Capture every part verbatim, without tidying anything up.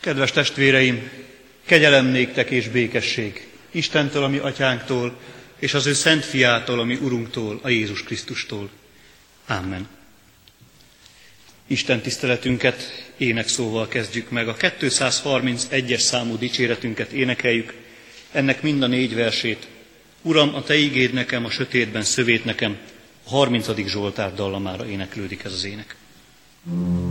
Kedves testvéreim, kegyelem néktek és békesség Istentől, a mi atyánktól, és az ő szent fiától, a mi urunktól, a Jézus Krisztustól. Amen. Isten tiszteletünket énekszóval kezdjük meg. A kétszázharmincegyes számú dicséretünket énekeljük, ennek mind a négy versét. Uram, a Te ígéd nekem, a sötétben szövét nekem. A harmincadik Zsoltár dallamára éneklődik ez az ének. Amen.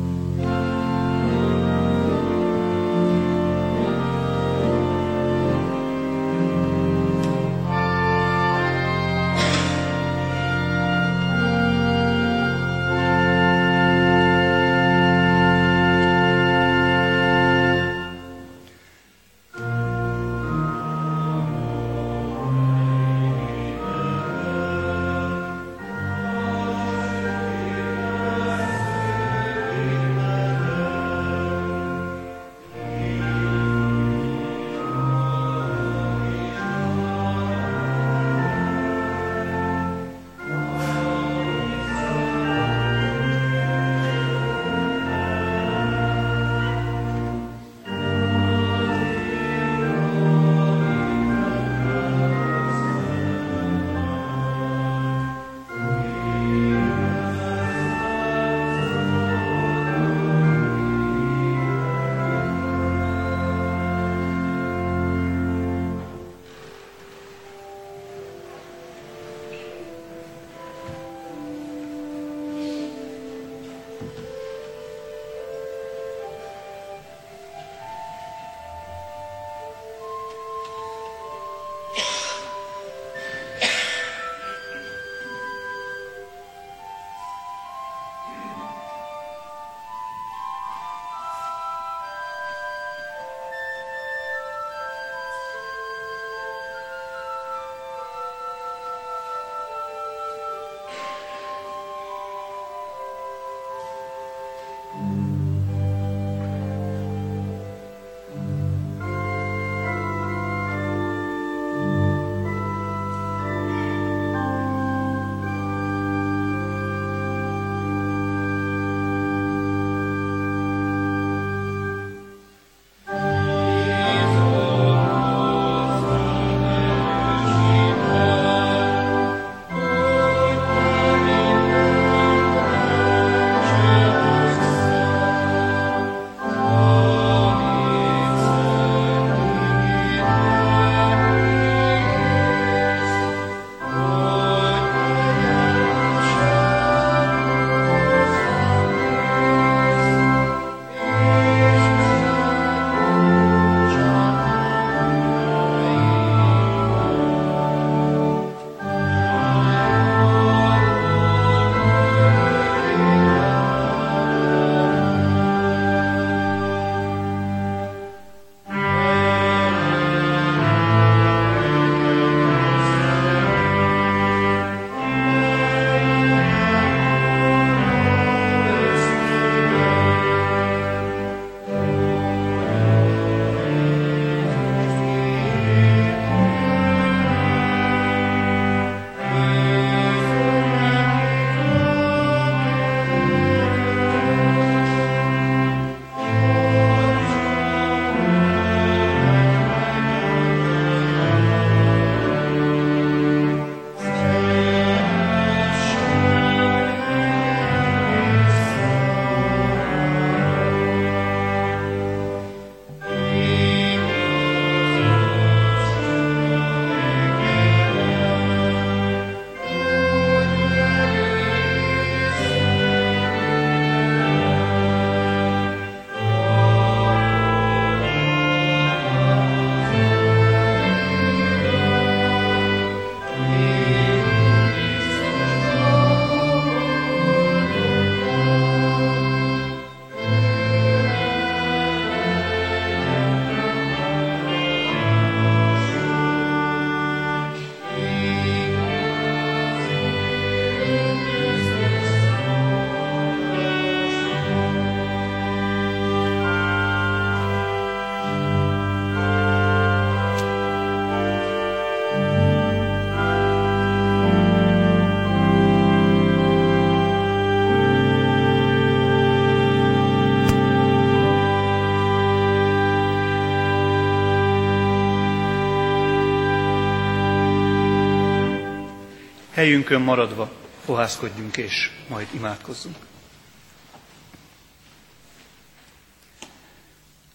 Helyünkön maradva fohászkodjunk és majd imádkozzunk.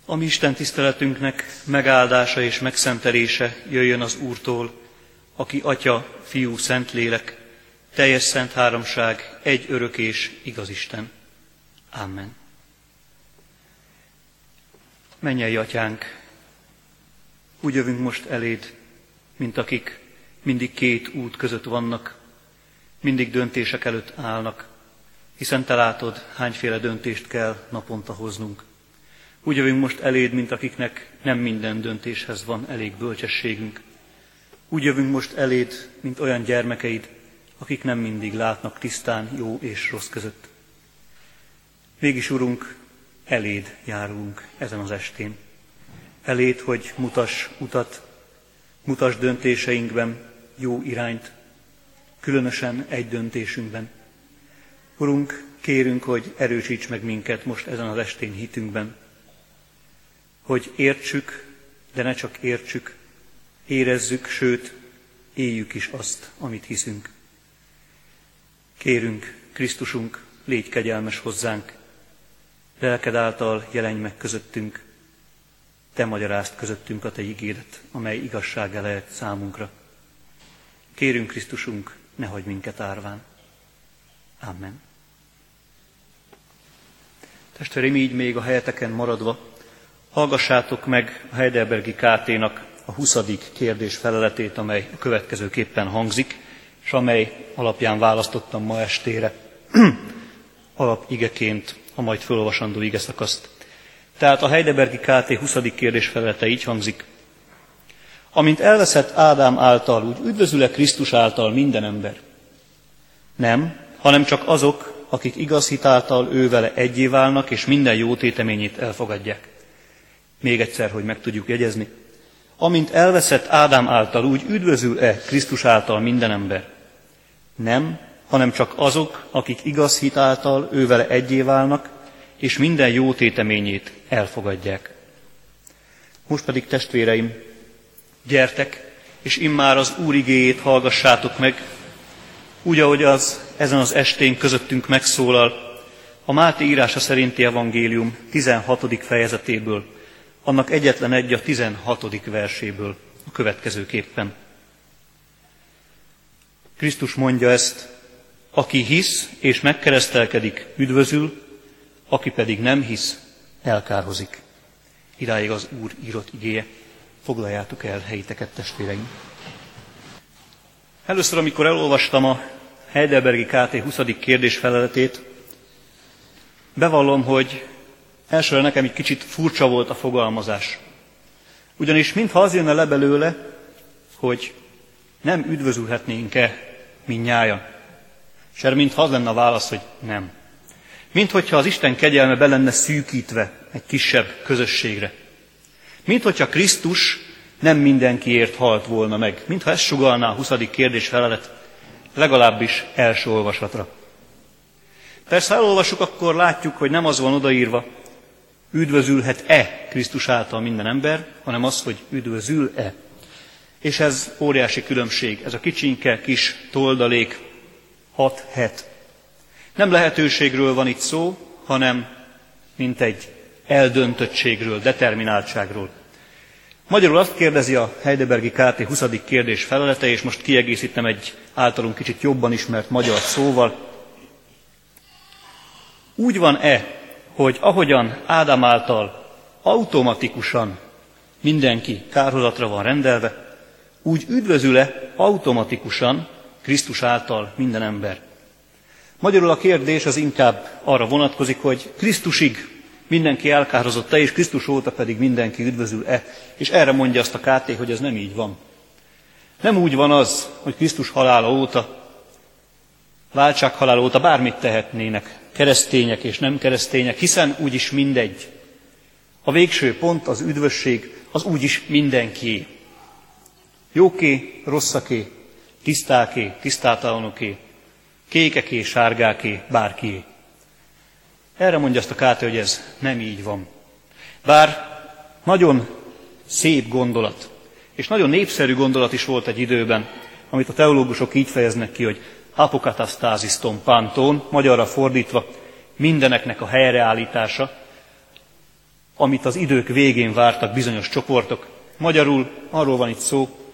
A mi Isten tiszteletünknek megáldása és megszentelése jöjjön az Úrtól, aki Atya, Fiú, Szentlélek, teljes szent háromság, egy örök és igaz Isten. Amen. Mennyei Atyánk, úgy jövünk most eléd, mint akik mindig két út között vannak, mindig döntések előtt állnak, hiszen te látod, hányféle döntést kell naponta hoznunk. Úgy jövünk most eléd, mint akiknek nem minden döntéshez van elég bölcsességünk. Úgy jövünk most eléd, mint olyan gyermekeid, akik nem mindig látnak tisztán jó és rossz között. Mégis, Urunk, eléd járulunk ezen az estén. Eléd, hogy mutass utat, mutass döntéseinkben jó irányt, különösen egy döntésünkben. Urunk, kérünk, hogy erősíts meg minket most ezen az estén hitünkben, hogy értsük, de ne csak értsük, érezzük, sőt, éljük is azt, amit hiszünk. Kérünk, Krisztusunk, légy kegyelmes hozzánk, lelked által jelenj meg közöttünk, te magyarázd közöttünk a te igédet, amely igazsága lehet számunkra. Kérünk, Krisztusunk, ne hagyj minket árván. Amen. Testvéreim, így még a helyeteken maradva, hallgassátok meg a Heidelbergi ká té-nak a huszadik kérdés feleletét, amely a következőképpen hangzik, és amely alapján választottam ma estére alapigeként a majd felolvasandó igeszakaszt. Tehát a Heidelbergi ká té huszadik kérdés felelete így hangzik. Amint elveszett Ádám által, úgy üdvözül-e Krisztus által minden ember? Nem, hanem csak azok, akik igaz hit által ővele egyé válnak, és minden jó téteményét elfogadják. Még egyszer, hogy meg tudjuk jegyezni. Amint elveszett Ádám által, úgy üdvözül-e Krisztus által minden ember? Nem, hanem csak azok, akik igaz hit által ővele egyé válnak, és minden jó téteményét elfogadják. Most pedig, testvéreim, gyertek, és immár az Úr igéjét hallgassátok meg, úgy, ahogy az ezen az estén közöttünk megszólal, a Máté írása szerinti evangélium tizenhatodik fejezetéből, annak egyetlen egy a tizenhatodik verséből a következőképpen. Krisztus mondja ezt, aki hisz és megkeresztelkedik, üdvözül, aki pedig nem hisz, elkárhozik. Idáig az Úr írott igéje. Foglaljátok el helyiteket, testvéreim. Először, amikor elolvastam a Heidelbergi ká té huszadik kérdés feleletét, bevallom, hogy elsőre nekem egy kicsit furcsa volt a fogalmazás. Ugyanis mintha az jönne le belőle, hogy nem üdvözülhetnénk-e mindnyájan. És erre mintha az lenne a válasz, hogy nem. Minthogyha az Isten kegyelme be lenne szűkítve egy kisebb közösségre. Minthogyha Krisztus nem mindenkiért halt volna meg. Mintha ezt sugallná a huszadik kérdés felelet, legalábbis első olvasatra. Persze elolvasjuk, akkor látjuk, hogy nem az van odaírva, üdvözülhet-e Krisztus által minden ember, hanem az, hogy üdvözül-e. És ez óriási különbség, ez a kicsinke kis toldalék hat-het. Nem lehetőségről van itt szó, hanem mint egy eldöntöttségről, determináltságról. Magyarul azt kérdezi a Heidelbergi ká té huszadik kérdés felelete, és most kiegészítem egy általunk kicsit jobban ismert magyar szóval. Úgy van-e, hogy ahogyan Ádám által automatikusan mindenki kárhozatra van rendelve, úgy üdvözül-e automatikusan Krisztus által minden ember? Magyarul a kérdés az inkább arra vonatkozik, hogy Krisztusig mindenki elkárhozott-e, és Krisztus óta pedig mindenki üdvözül-e. És erre mondja azt a ká té, hogy ez nem így van. Nem úgy van az, hogy Krisztus halála óta, váltsághalála óta bármit tehetnének keresztények és nem keresztények, hiszen úgyis mindegy. A végső pont, az üdvösség, az úgyis mindenkié. Jóké, rosszaké, tisztáké, tisztátalonoké, kékeké, sárgáké, bárkié. Erre mondja azt a káté, hogy ez nem így van. Bár nagyon szép gondolat, és nagyon népszerű gondolat is volt egy időben, amit a teológusok így fejeznek ki, hogy apokatasztáziszton pantón, magyarra fordítva mindeneknek a helyreállítása, amit az idők végén vártak bizonyos csoportok. Magyarul arról van itt szó,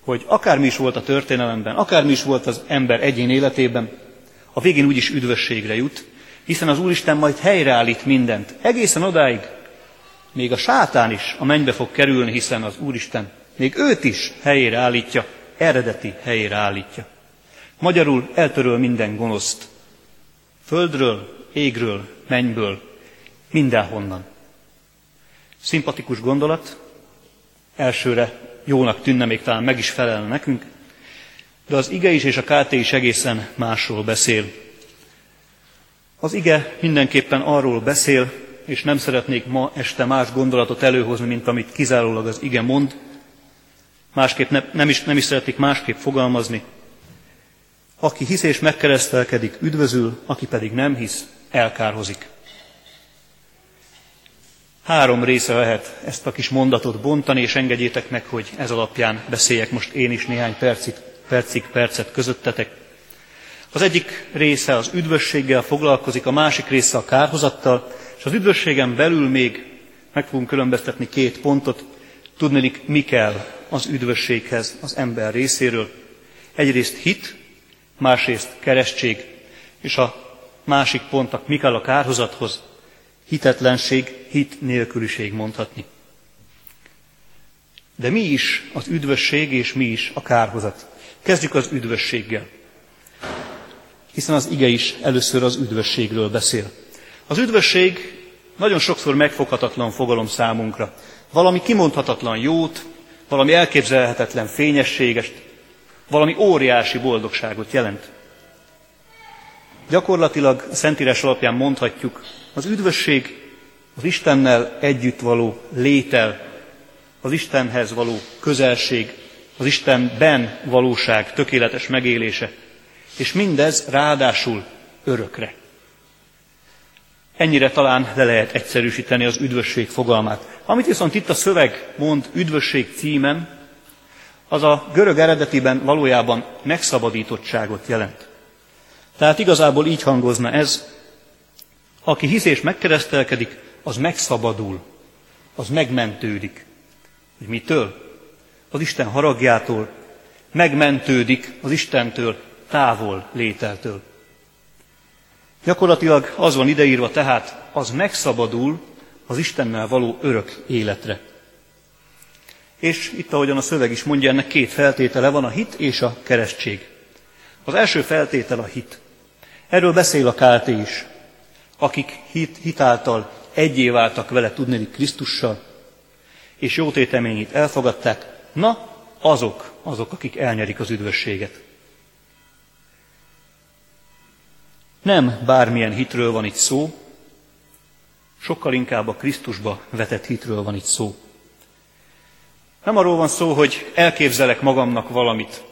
hogy akármi is volt a történelemben, akármi is volt az ember egyén életében, a végén úgyis üdvösségre jut, hiszen az Úristen majd helyreállít mindent. Egészen odáig még a sátán is a mennybe fog kerülni, hiszen az Úristen még őt is helyére állítja, eredeti helyére állítja. Magyarul eltöröl minden gonoszt. Földről, égről, mennyből, mindenhonnan. Szimpatikus gondolat, elsőre jónak tűnne, még talán meg is felelne nekünk, de az ige is és a ká té is egészen másról beszél. Az ige mindenképpen arról beszél, és nem szeretnék ma este más gondolatot előhozni, mint amit kizárólag az ige mond. Másképp ne, nem, is, nem is szeretnék másképp fogalmazni. Aki hisz és megkeresztelkedik, üdvözül, aki pedig nem hisz, elkárhozik. Három része lehet ezt a kis mondatot bontani, és engedjétek meg, hogy ez alapján beszéljek most én is néhány percit, percig percet közöttetek. Az egyik része az üdvösséggel foglalkozik, a másik része a kárhozattal, és az üdvösségen belül még meg fogunk különböztetni két pontot, tudniillik mi kell az üdvösséghez az ember részéről. Egyrészt hit, másrészt keresztség, és a másik pontnak mi kell a kárhozathoz, hitetlenség, hit nélküliség mondhatni. De mi is az üdvösség, és mi is a kárhozat? Kezdjük az üdvösséggel, hiszen az ige is először az üdvösségről beszél. Az üdvösség nagyon sokszor megfoghatatlan fogalom számunkra. Valami kimondhatatlan jót, valami elképzelhetetlen fényességest, valami óriási boldogságot jelent. Gyakorlatilag a Szentírás alapján mondhatjuk, az üdvösség az Istennel együtt való létel, az Istenhez való közelség, az Istenben valóság tökéletes megélése, és mindez ráadásul örökre. Ennyire talán le lehet egyszerűsíteni az üdvösség fogalmát. Amit viszont itt a szöveg mond üdvösség címen, az a görög eredetiben valójában megszabadítottságot jelent. Tehát igazából így hangozna ez, aki hisz és megkeresztelkedik, az megszabadul, az megmentődik. Hogy mitől? Az Isten haragjától, megmentődik az Istentől, távol lételtől. Gyakorlatilag az van ideírva tehát, az megszabadul az Istennel való örök életre. És itt, ahogyan a szöveg is mondja, ennek két feltétele van, a hit és a keresztség. Az első feltétel a hit. Erről beszél a ká té is. Akik hit, hitáltal egyé váltak vele, tudniillik Krisztussal, és jótéteményét elfogadták, na azok, azok, akik elnyerik az üdvösséget. Nem bármilyen hitről van itt szó, sokkal inkább a Krisztusba vetett hitről van itt szó. Nem arról van szó, hogy elképzelek magamnak valamit,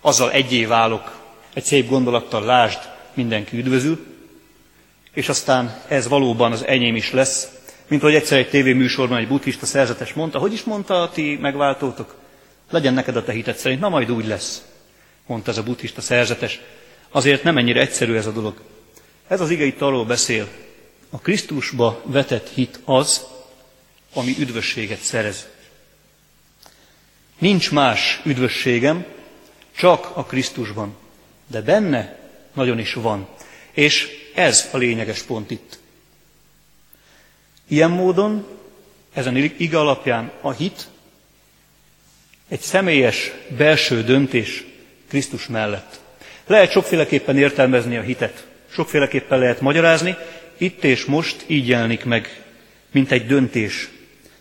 azzal egyé válok, egy szép gondolattal, lásd, mindenki üdvözül, és aztán ez valóban az enyém is lesz, mint ahogy egyszer egy tévéműsorban egy buddhista szerzetes mondta, hogy is mondta a ti megváltótok? Legyen neked a te hited szerint, na majd úgy lesz, mondta ez a buddhista szerzetes. Azért nem ennyire egyszerű ez a dolog. Ez az ige itt arról beszél, a Krisztusba vetett hit az, ami üdvösséget szerez. Nincs más üdvösségem, csak a Krisztusban, de benne nagyon is van. És ez a lényeges pont itt. Ilyen módon, ezen ige alapján a hit egy személyes belső döntés Krisztus mellett. Lehet sokféleképpen értelmezni a hitet, sokféleképpen lehet magyarázni, itt és most így jelenik meg, mint egy döntés,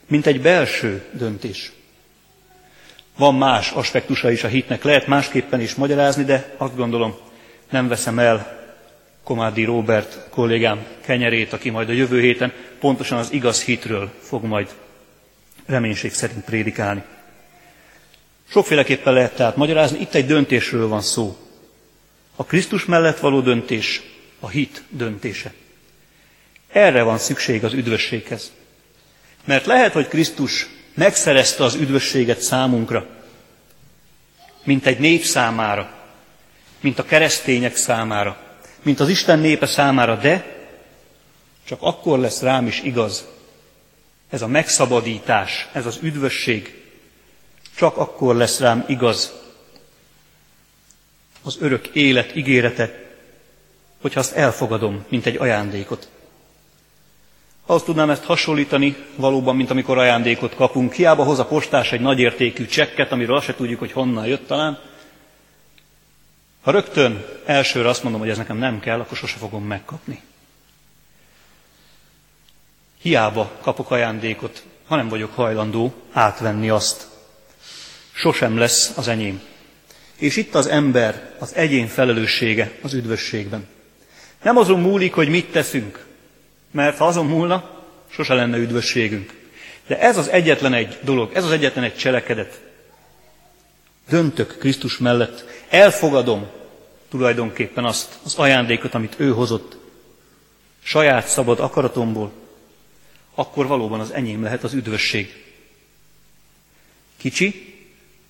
mint egy belső döntés. Van más aspektusa is a hitnek, lehet másképpen is magyarázni, de azt gondolom, nem veszem el Komádi Róbert kollégám kenyerét, aki majd a jövő héten pontosan az igaz hitről fog majd reménység szerint prédikálni. Sokféleképpen lehet tehát magyarázni, itt egy döntésről van szó. A Krisztus mellett való döntés, a hit döntése. Erre van szükség az üdvösséghez. Mert lehet, hogy Krisztus megszerezte az üdvösséget számunkra, mint egy nép számára, mint a keresztények számára, mint az Isten népe számára, de csak akkor lesz rám is igaz ez a megszabadítás, ez az üdvösség, csak akkor lesz rám igaz az örök élet ígérete, hogyha azt elfogadom, mint egy ajándékot. Azt tudnám ezt hasonlítani valóban, mint amikor ajándékot kapunk. Hiába hoz a postás egy nagyértékű csekket, amiről azt se tudjuk, hogy honnan jött talán. Ha rögtön elsőre azt mondom, hogy ez nekem nem kell, akkor sose fogom megkapni. Hiába kapok ajándékot, ha nem vagyok hajlandó átvenni azt. Sosem lesz az enyém. És itt az ember, az egyén felelőssége az üdvösségben. Nem azon múlik, hogy mit teszünk, mert ha azon múlna, sose lenne üdvösségünk. De ez az egyetlen egy dolog, ez az egyetlen egy cselekedet. Döntök Krisztus mellett, elfogadom tulajdonképpen azt, az ajándékot, amit ő hozott, saját szabad akaratomból, akkor valóban az enyém lehet az üdvösség. Kicsi,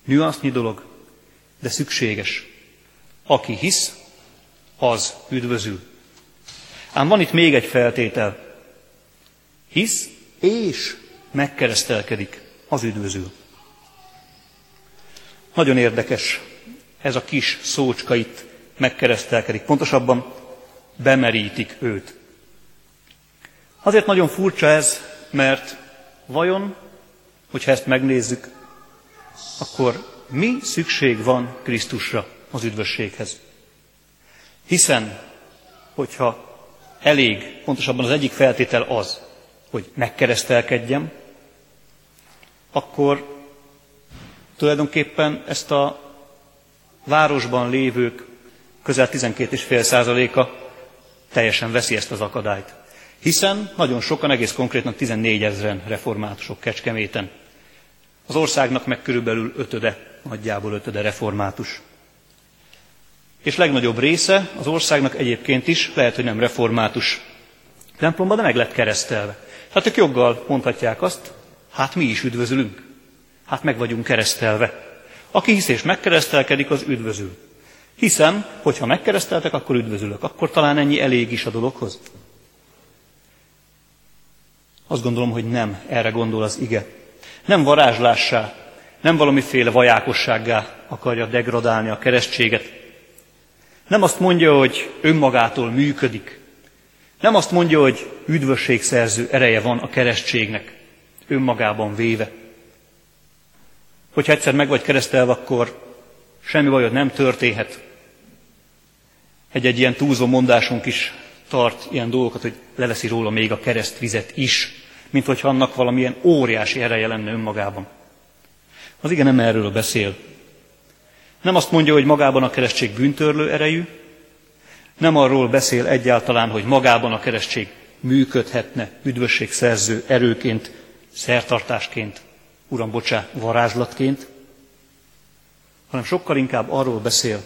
nüansznyi dolog, de szükséges. Aki hisz, az üdvözül. Ám van itt még egy feltétel. Hisz és megkeresztelkedik, az üdvözül. Nagyon érdekes ez a kis szócska itt, megkeresztelkedik. Pontosabban bemerítik őt. Azért nagyon furcsa ez, mert vajon, hogyha ezt megnézzük, akkor mi szükség van Krisztusra az üdvösséghez? Hiszen, hogyha elég, pontosabban az egyik feltétel az, hogy megkeresztelkedjem, akkor tulajdonképpen ezt a városban lévők közel tizenkét egész öt százaléka teljesen veszi ezt az akadályt. Hiszen nagyon sokan, egész konkrétan tizennégyezren reformátusok Kecskeméten. Az országnak meg körülbelül ötöde, nagyjából ötöde református. És legnagyobb része az országnak egyébként is, lehet, hogy nem református templomban, de meg lett keresztelve. Hát ők joggal mondhatják azt, hát mi is üdvözülünk, hát meg vagyunk keresztelve. Aki hisz és megkeresztelkedik, az üdvözül. Hiszem, hogyha megkereszteltek, akkor üdvözülök, akkor talán ennyi elég is a dologhoz. Azt gondolom, hogy nem erre gondol az ige. Nem varázslássá, nem valamiféle vajákossággá akarja degradálni a keresztséget. Nem azt mondja, hogy önmagától működik. Nem azt mondja, hogy üdvösségszerző ereje van a keresztségnek, önmagában véve. Hogyha egyszer meg vagy keresztelve, akkor semmi bajod nem történhet. Egy-egy ilyen túlzó mondásunk is tart ilyen dolgokat, hogy leveszi róla még a keresztvizet is, mint hogyha annak valamilyen óriási ereje lenne önmagában. Az igen nem erről beszél. Nem azt mondja, hogy magában a keresztség bűntörlő erejű, nem arról beszél egyáltalán, hogy magában a keresztség működhetne üdvösségszerző erőként, szertartásként, uram bocsá, varázslatként, hanem sokkal inkább arról beszél,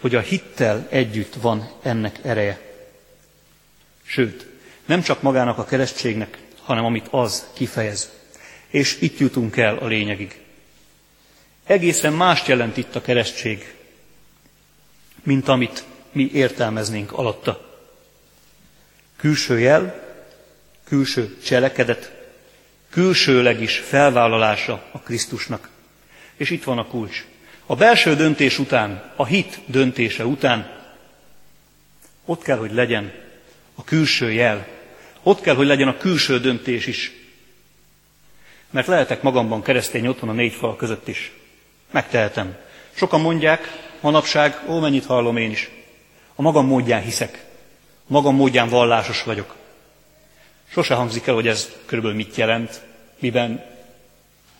hogy a hittel együtt van ennek ereje. Sőt, nem csak magának a keresztségnek, hanem amit az kifejez. És itt jutunk el a lényegig. Egészen mást jelent itt a keresztség, mint amit mi értelmeznénk alatta. Külső jel, külső cselekedet, külsőleg is felvállalása a Krisztusnak. És itt van a kulcs. A belső döntés után, a hit döntése után, ott kell, hogy legyen a külső jel. Ott kell, hogy legyen a külső döntés is. Mert lehetek magamban keresztény otthon a négy fal között is. Megtehetem. Sokan mondják, manapság, ó, mennyit hallom én is. A magam módján hiszek. A magam módján vallásos vagyok. Sose hangzik el, hogy ez körülbelül mit jelent, miben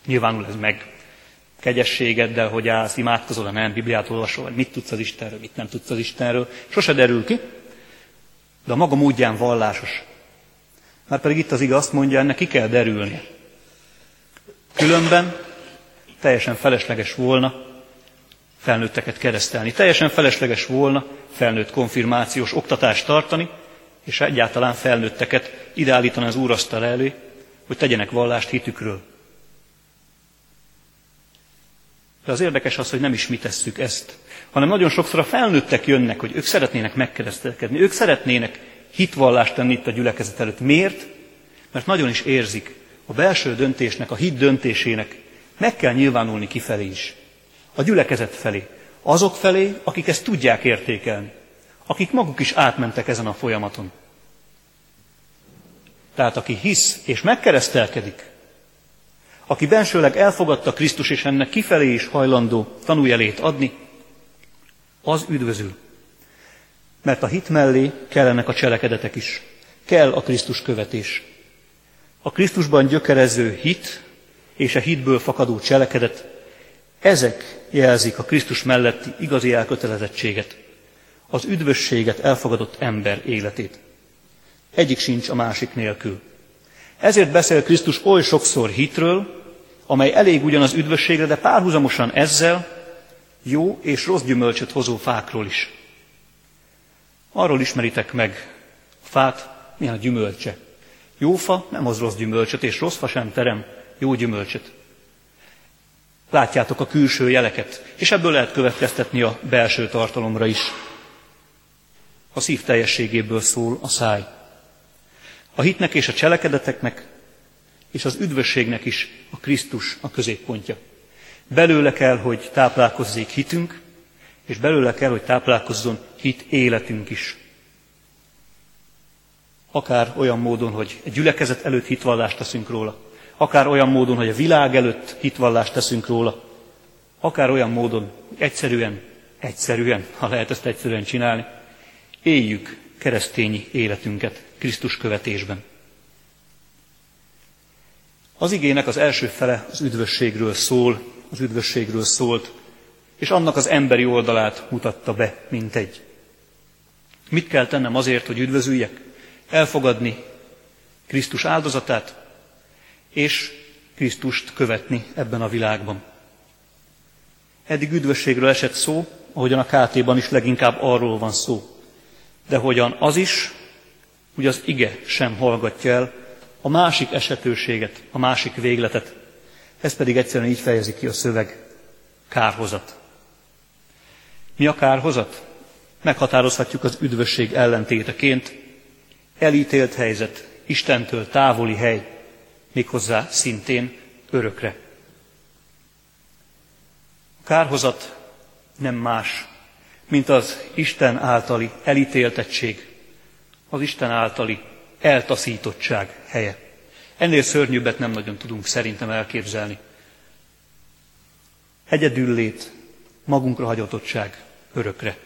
nyilvánul ez meg. Kegyességeddel, hogy állsz, imádkozol, nem, Bibliát olvasol, vagy mit tudsz az Istenről, mit nem tudsz az Istenről. Sose derül ki, de a maga módján vallásos. Márpedig itt az ige azt mondja, ennek ki kell derülnie. Különben teljesen felesleges volna felnőtteket keresztelni. Teljesen felesleges volna felnőtt konfirmációs oktatást tartani, és egyáltalán felnőtteket ideállítani az úrasztal elé, hogy tegyenek vallást hitükről. De az érdekes az, hogy nem is mi tesszük ezt, hanem nagyon sokszor a felnőttek jönnek, hogy ők szeretnének megkeresztelkedni, ők szeretnének hitvallást tenni itt a gyülekezet előtt. Miért? Mert nagyon is érzik, a belső döntésnek, a hit döntésének meg kell nyilvánulni kifelé is. A gyülekezet felé. Azok felé, akik ezt tudják értékelni. Akik maguk is átmentek ezen a folyamaton. Tehát aki hisz és megkeresztelkedik, aki bensőleg elfogadta Krisztus és ennek kifelé is hajlandó tanújelét adni, az üdvözül. Mert a hit mellé kellenek a cselekedetek is. Kell a Krisztus követés. A Krisztusban gyökerező hit és a hitből fakadó cselekedet, ezek jelzik a Krisztus melletti igazi elkötelezettséget, az üdvösséget elfogadott ember életét. Egyik sincs a másik nélkül. Ezért beszél Krisztus oly sokszor hitről, amely elég ugyanaz üdvösségre, de párhuzamosan ezzel jó és rossz gyümölcsöt hozó fákról is. Arról ismeritek meg a fát, milyen a gyümölcse. Jó fa nem hoz rossz gyümölcsöt, és rossz fa sem terem jó gyümölcsöt. Látjátok a külső jeleket, és ebből lehet következtetni a belső tartalomra is. A szív teljességéből szól a száj. A hitnek és a cselekedeteknek, és az üdvösségnek is a Krisztus a középpontja. Belőle kell, hogy táplálkozzék hitünk, és belőle kell, hogy táplálkozzon hit életünk is. Akár olyan módon, hogy a gyülekezet előtt hitvallást teszünk róla, akár olyan módon, hogy a világ előtt hitvallást teszünk róla, akár olyan módon, hogy egyszerűen, egyszerűen, ha lehet ezt egyszerűen csinálni, éljük keresztényi életünket Krisztus követésben. Az igének az első fele az üdvösségről szól, az üdvösségről szólt, és annak az emberi oldalát mutatta be, mint egy. Mit kell tennem azért, hogy üdvözüljek? Elfogadni Krisztus áldozatát, és Krisztust követni ebben a világban. Eddig üdvösségről esett szó, ahogyan a ká té-ban is leginkább arról van szó. De hogyan az is, hogy az ige sem hallgatja el a másik esetőséget, a másik végletet. Ez pedig egyszerűen így fejezi ki a szöveg: kárhozat. Mi a kárhozat? Meghatározhatjuk az üdvösség ellentéteként: elítélt helyzet, Istentől távoli hely, méghozzá szintén örökre. A kárhozat nem más, mint az Isten általi elítéltettség, az Isten általi eltaszítottság helye. Ennél szörnyűbbet nem nagyon tudunk szerintem elképzelni. Egyedüllét, magunkra hagyatottság örökre.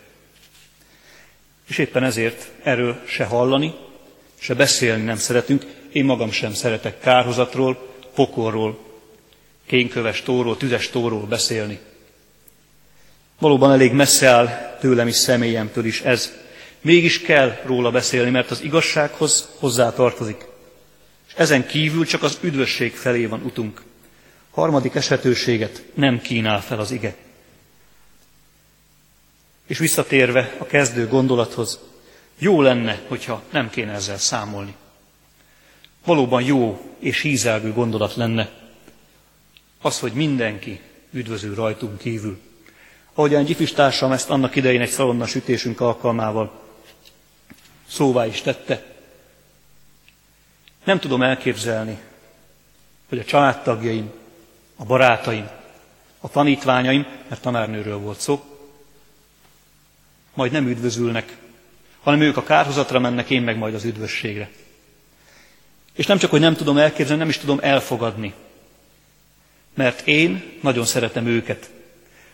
És éppen ezért erről se hallani, se beszélni nem szeretünk. Én magam sem szeretek kárhozatról, pokorról, kénköves tóról, tüzes tóról beszélni. Valóban elég messze áll tőlem is, személyemtől is ez. Mégis kell róla beszélni, mert az igazsághoz hozzátartozik. És ezen kívül csak az üdvösség felé van utunk. Harmadik esetőséget nem kínál fel az ige. És visszatérve a kezdő gondolathoz, jó lenne, hogyha nem kéne ezzel számolni. Valóban jó és hízelgő gondolat lenne az, hogy mindenki üdvözül rajtunk kívül. Ahogyan egy ifistársam ezt annak idején egy szalonna sütésünk alkalmával szóvá is tette. Nem tudom elképzelni, hogy a családtagjaim, a barátaim, a tanítványaim, mert tanárnőről volt szó, majd nem üdvözülnek, hanem ők a kárhozatra mennek, én meg majd az üdvösségre. És nem csak, hogy nem tudom elképzelni, nem is tudom elfogadni. Mert én nagyon szeretem őket.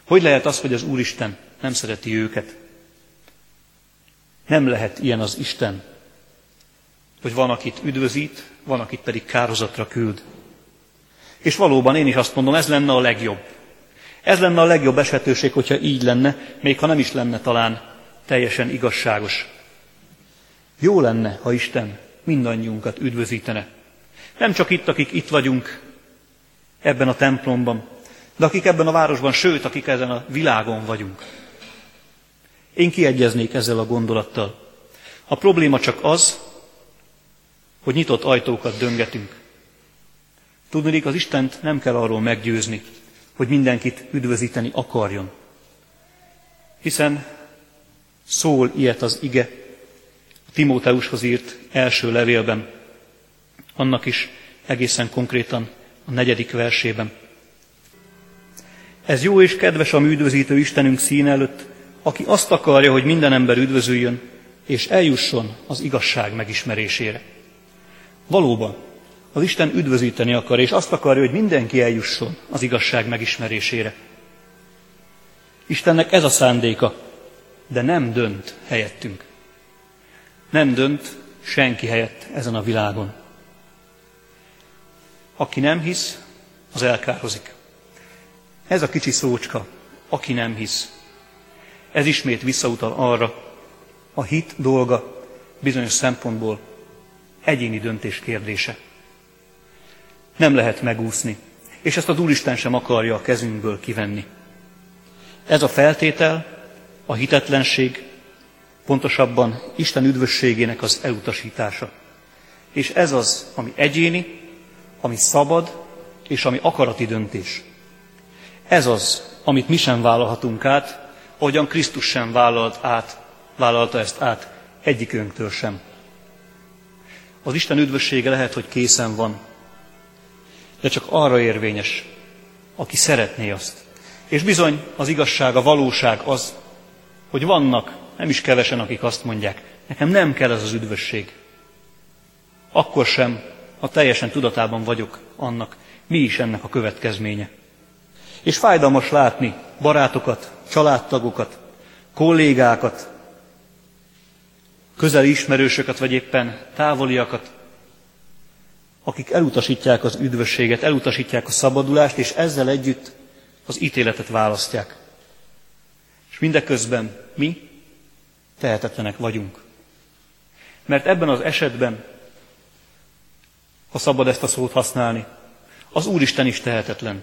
Hogy lehet az, hogy az Úristen nem szereti őket? Nem lehet ilyen az Isten, hogy van, akit üdvözít, van, akit pedig kárhozatra küld. És valóban én is azt mondom, ez lenne a legjobb. Ez lenne a legjobb esetőség, hogyha így lenne, még ha nem is lenne talán teljesen igazságos. Jó lenne, ha Isten mindannyiunkat üdvözítene. Nem csak itt, akik itt vagyunk ebben a templomban, de akik ebben a városban, sőt, akik ezen a világon vagyunk. Én kiegyeznék ezzel a gondolattal. A probléma csak az, hogy nyitott ajtókat döngetünk. Tudniillik, az Istent nem kell arról meggyőzni, hogy mindenkit üdvözíteni akarjon. Hiszen szól ilyet az ige a Timóteushoz írt első levélben, annak is egészen konkrétan a negyedik versében. Ez jó és kedves a mi üdvözítő Istenünk szín előtt, aki azt akarja, hogy minden ember üdvözüljön, és eljusson az igazság megismerésére. Valóban, az Isten üdvözíteni akar, és azt akarja, hogy mindenki eljusson az igazság megismerésére. Istennek ez a szándéka, de nem dönt helyettünk. Nem dönt senki helyett ezen a világon. Aki nem hisz, az elkározik. Ez a kicsi szócska, aki nem hisz. Ez ismét visszautal arra, a hit dolga bizonyos szempontból egyéni döntés kérdése. Nem lehet megúszni, és ezt az Úristen sem akarja a kezünkből kivenni. Ez a feltétel, a hitetlenség, pontosabban Isten üdvösségének az elutasítása. És ez az, ami egyéni, ami szabad, és ami akarati döntés. Ez az, amit mi sem vállalhatunk át, ahogyan Krisztus sem vállalt át, vállalta ezt át egyikünktől sem. Az Isten üdvössége lehet, hogy készen van, de csak arra érvényes, aki szeretné azt. És bizony az igazság, a valóság az, hogy vannak, nem is kevesen, akik azt mondják, nekem nem kell ez az üdvösség. Akkor sem, ha teljesen tudatában vagyok annak, mi is ennek a következménye. És fájdalmas látni barátokat, családtagokat, kollégákat, közeli ismerősöket, vagy éppen távoliakat, akik elutasítják az üdvösséget, elutasítják a szabadulást, és ezzel együtt az ítéletet választják. És mindeközben mi tehetetlenek vagyunk. Mert ebben az esetben, ha szabad ezt a szót használni, az Úristen is tehetetlen.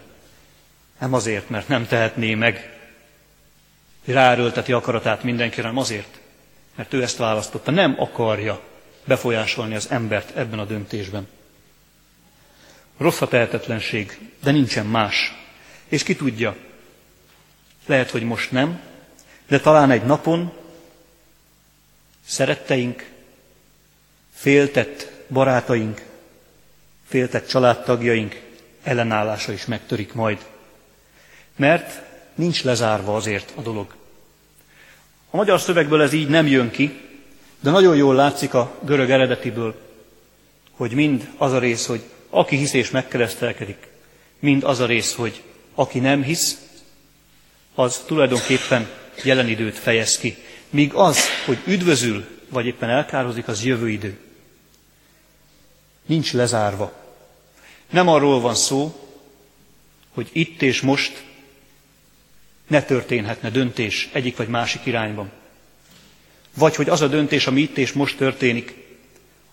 Nem azért, mert nem tehetné meg, ráerőlteti akaratát mindenkire, hanem azért, mert ő ezt választotta, nem akarja befolyásolni az embert ebben a döntésben. Rossz a tehetetlenség, de nincsen más. És ki tudja, lehet, hogy most nem, de talán egy napon szeretteink, féltett barátaink, féltett családtagjaink ellenállása is megtörik majd. Mert nincs lezárva azért a dolog. A magyar szövegből ez így nem jön ki, de nagyon jól látszik a görög eredetiből, hogy mind az a rész, hogy aki hisz és megkeresztelkedik, mind az a rész, hogy aki nem hisz, az tulajdonképpen jelen időt fejez ki. Míg az, hogy üdvözül, vagy éppen elkározik, az jövő idő. Nincs lezárva. Nem arról van szó, hogy itt és most ne történhetne döntés egyik vagy másik irányban. Vagy hogy az a döntés, ami itt és most történik,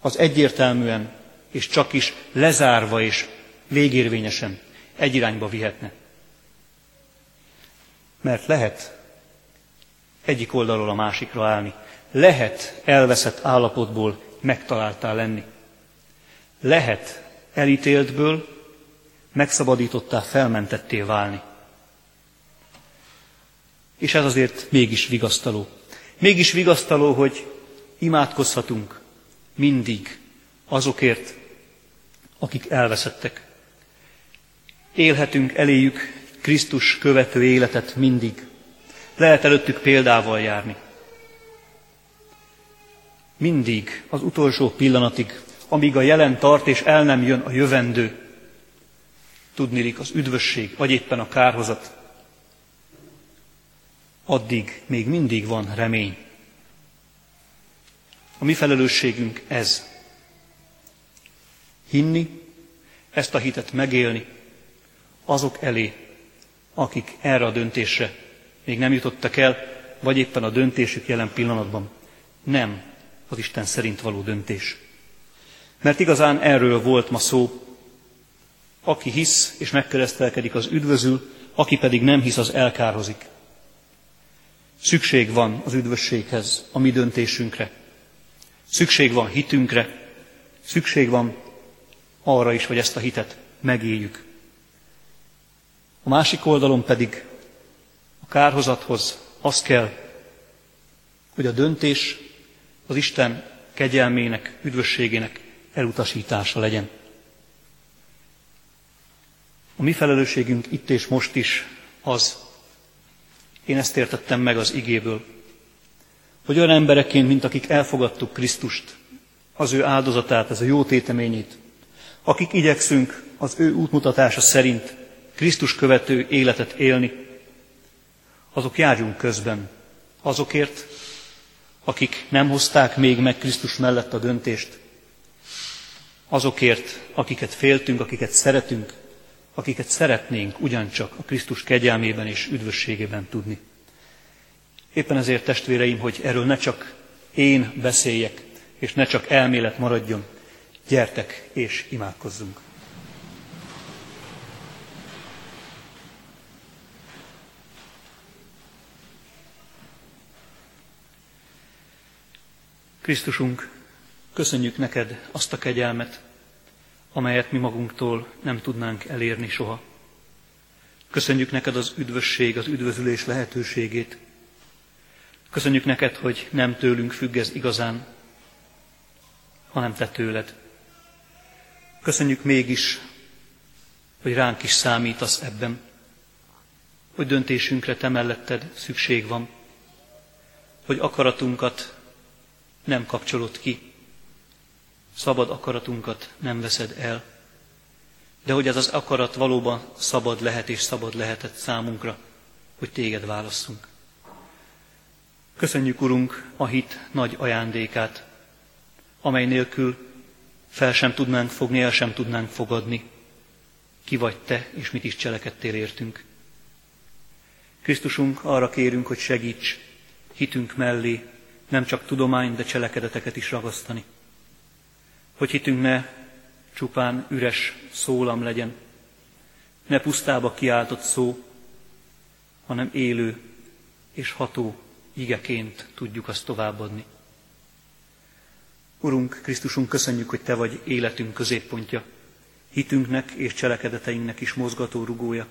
az egyértelműen és csak is lezárva és végérvényesen egy irányba vihetne. Mert lehet egyik oldalról a másikra állni. Lehet elveszett állapotból megtaláltál lenni. Lehet elítéltből megszabadítottá, felmentetté válni. És ez azért mégis vigasztaló. Mégis vigasztaló, hogy imádkozhatunk mindig azokért, akik elveszettek. Élhetünk eléjük Krisztus követő életet mindig. Lehet előttük példával járni. Mindig, az utolsó pillanatig, amíg a jelen tart és el nem jön a jövendő, tudnilik az üdvösség, vagy éppen a kárhozat, addig még mindig van remény. A mi felelősségünk ez. Hinni, ezt a hitet megélni azok elé, akik erre a döntésre még nem jutottak el, vagy éppen a döntésük jelen pillanatban nem az Isten szerint való döntés. Mert igazán erről volt ma szó, aki hisz és megkeresztelkedik, az üdvözül, aki pedig nem hisz, az elkározik. Szükség van az üdvösséghez, a mi döntésünkre. Szükség van hitünkre, szükség van arra is, hogy ezt a hitet megéljük. A másik oldalon pedig a kárhozathoz az kell, hogy a döntés az Isten kegyelmének, üdvösségének elutasítása legyen. A mi felelősségünk itt és most is az, én ezt értettem meg az igéből, hogy olyan embereként, mint akik elfogadtuk Krisztust, az ő áldozatát, ez a jó téteményét, akik igyekszünk az ő útmutatása szerint Krisztus követő életet élni, azok járjunk közben azokért, akik nem hozták még meg Krisztus mellett a döntést, azokért, akiket féltünk, akiket szeretünk, akiket szeretnénk ugyancsak a Krisztus kegyelmében és üdvösségében tudni. Éppen ezért, testvéreim, hogy erről ne csak én beszéljek, és ne csak elmélet maradjon, gyertek és imádkozzunk. Krisztusunk, köszönjük neked azt a kegyelmet, amelyet mi magunktól nem tudnánk elérni soha. Köszönjük neked az üdvösség, az üdvözülés lehetőségét. Köszönjük neked, hogy nem tőlünk függ ez igazán, hanem te tőled. Köszönjük mégis, hogy ránk is számítasz ebben, hogy döntésünkre te melletted szükség van, hogy akaratunkat nem kapcsolod ki, szabad akaratunkat nem veszed el, de hogy ez az akarat valóban szabad lehet és szabad lehetett számunkra, hogy téged válasszunk. Köszönjük, Urunk, a hit nagy ajándékát, amely nélkül fel sem tudnánk fogni, el sem tudnánk fogadni, ki vagy te, és mit is cselekedtél értünk. Krisztusunk, arra kérünk, hogy segíts hitünk mellé nem csak tudomány, de cselekedeteket is ragasztani. Hogy hitünk ne csupán üres szólam legyen, ne pusztába kiáltott szó, hanem élő és ható igeként tudjuk azt továbbadni. Urunk, Krisztusunk, köszönjük, hogy te vagy életünk középpontja, hitünknek és cselekedeteinknek is mozgató rugója.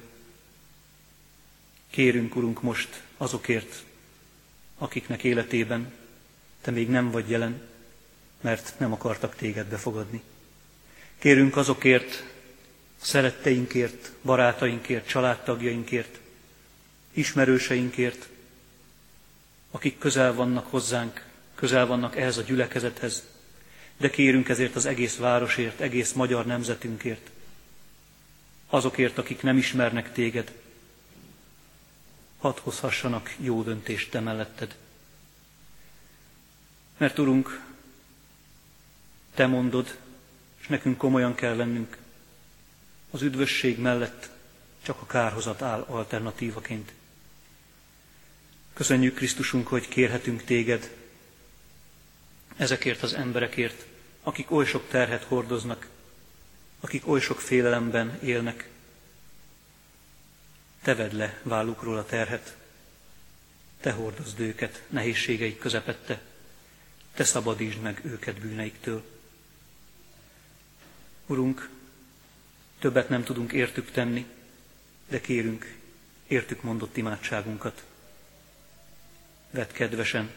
Kérünk, Urunk, most azokért, akiknek életében te még nem vagy jelen, mert nem akartak téged befogadni. Kérünk azokért, a szeretteinkért, barátainkért, családtagjainkért, ismerőseinkért, akik közel vannak hozzánk, közel vannak ehhez a gyülekezethez, de kérünk ezért az egész városért, egész magyar nemzetünkért, azokért, akik nem ismernek téged, hadd hozhassanak jó döntést te melletted. Mert, Urunk, te mondod, és nekünk komolyan kell lennünk, az üdvösség mellett csak a kárhozat áll alternatívaként. Köszönjük, Krisztusunk, hogy kérhetünk téged ezekért az emberekért, akik oly sok terhet hordoznak, akik oly sok félelemben élnek. Te vedd le vállukról a terhet, te hordozd őket nehézségeik közepette, te szabadítsd meg őket bűneiktől. Urunk, többet nem tudunk értük tenni, de kérünk, értük mondott imádságunkat. Vedd kedvesen,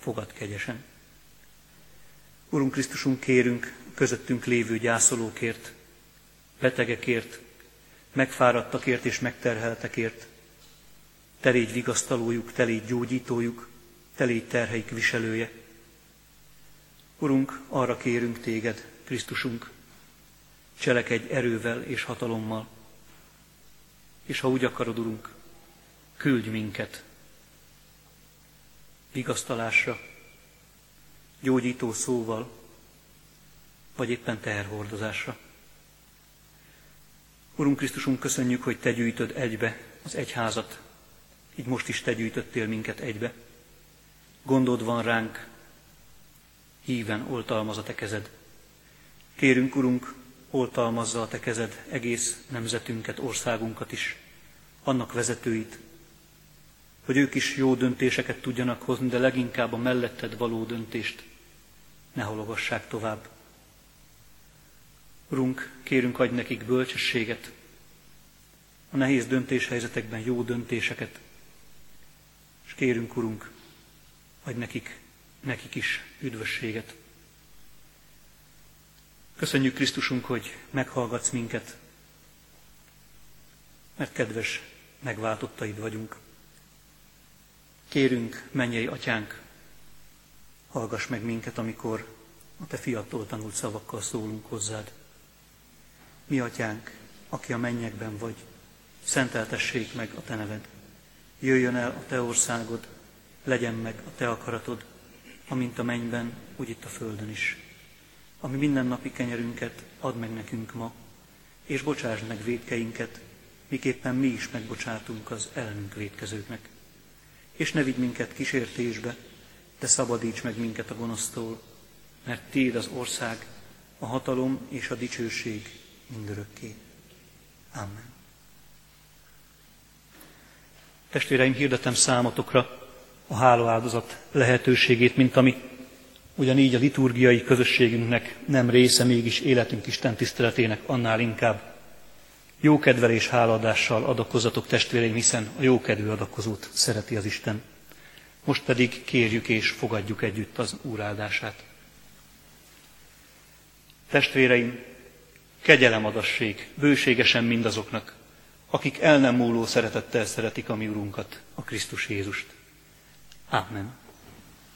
fogad kegyesen. Urunk Krisztusunk, kérünk közöttünk lévő gyászolókért, betegekért, megfáradtakért és megterheltekért. Te légy vigasztalójuk, te légy gyógyítójuk, te légy terheik viselője. Urunk, arra kérünk téged, Krisztusunk, cselekedj erővel és hatalommal. És ha úgy akarod, Urunk, küldj minket vigasztalásra, gyógyító szóval, vagy éppen teherhordozásra. Urunk Krisztusunk, köszönjük, hogy te gyűjtöd egybe az egyházat, így most is te gyűjtöttél minket egybe. Gondod van ránk, híven oltalmaz a te kezed. Kérünk, Urunk, oltalmazza a te kezed egész nemzetünket, országunkat is, annak vezetőit, hogy ők is jó döntéseket tudjanak hozni, de leginkább a melletted való döntést ne halogassák tovább. Urunk, kérünk, adj nekik bölcsességet, a nehéz döntéshelyzetekben jó döntéseket. És kérünk, Urunk, adj nekik, nekik is üdvösséget. Köszönjük, Krisztusunk, hogy meghallgatsz minket, mert kedves megváltottaid vagyunk. Kérünk, mennyei Atyánk, hallgass meg minket, amikor a Te fiattól tanult szavakkal szólunk hozzád. Mi, Atyánk, aki a mennyekben vagy, szenteltessék meg a Te neved. Jöjjön el a Te országod, legyen meg a Te akaratod, amint a mennyben, úgy itt a földön is. A mi mindennapi kenyerünket add meg nekünk ma, és bocsásd meg vétkeinket, miképpen mi is megbocsátunk az ellenünk vétkezőknek. És ne vigy minket kísértésbe, de szabadíts meg minket a gonosztól, mert Tiéd az ország, a hatalom és a dicsőség mindörökké. Amen. Testvéreim, hirdetem számotokra a hálaáldozat lehetőségét, mint ami ugyanígy a liturgiai közösségünknek nem része, mégis életünk Isten tiszteletének annál inkább. Jókedvel és hálaadással adakozzatok, testvéreim, hiszen a jókedvű adakozót szereti az Isten. Most pedig kérjük és fogadjuk együtt az Úr áldását. Testvéreim, kegyelem adassék bőségesen mindazoknak, akik el nem múló szeretettel szeretik a mi Urunkat, a Krisztus Jézust. Ámen.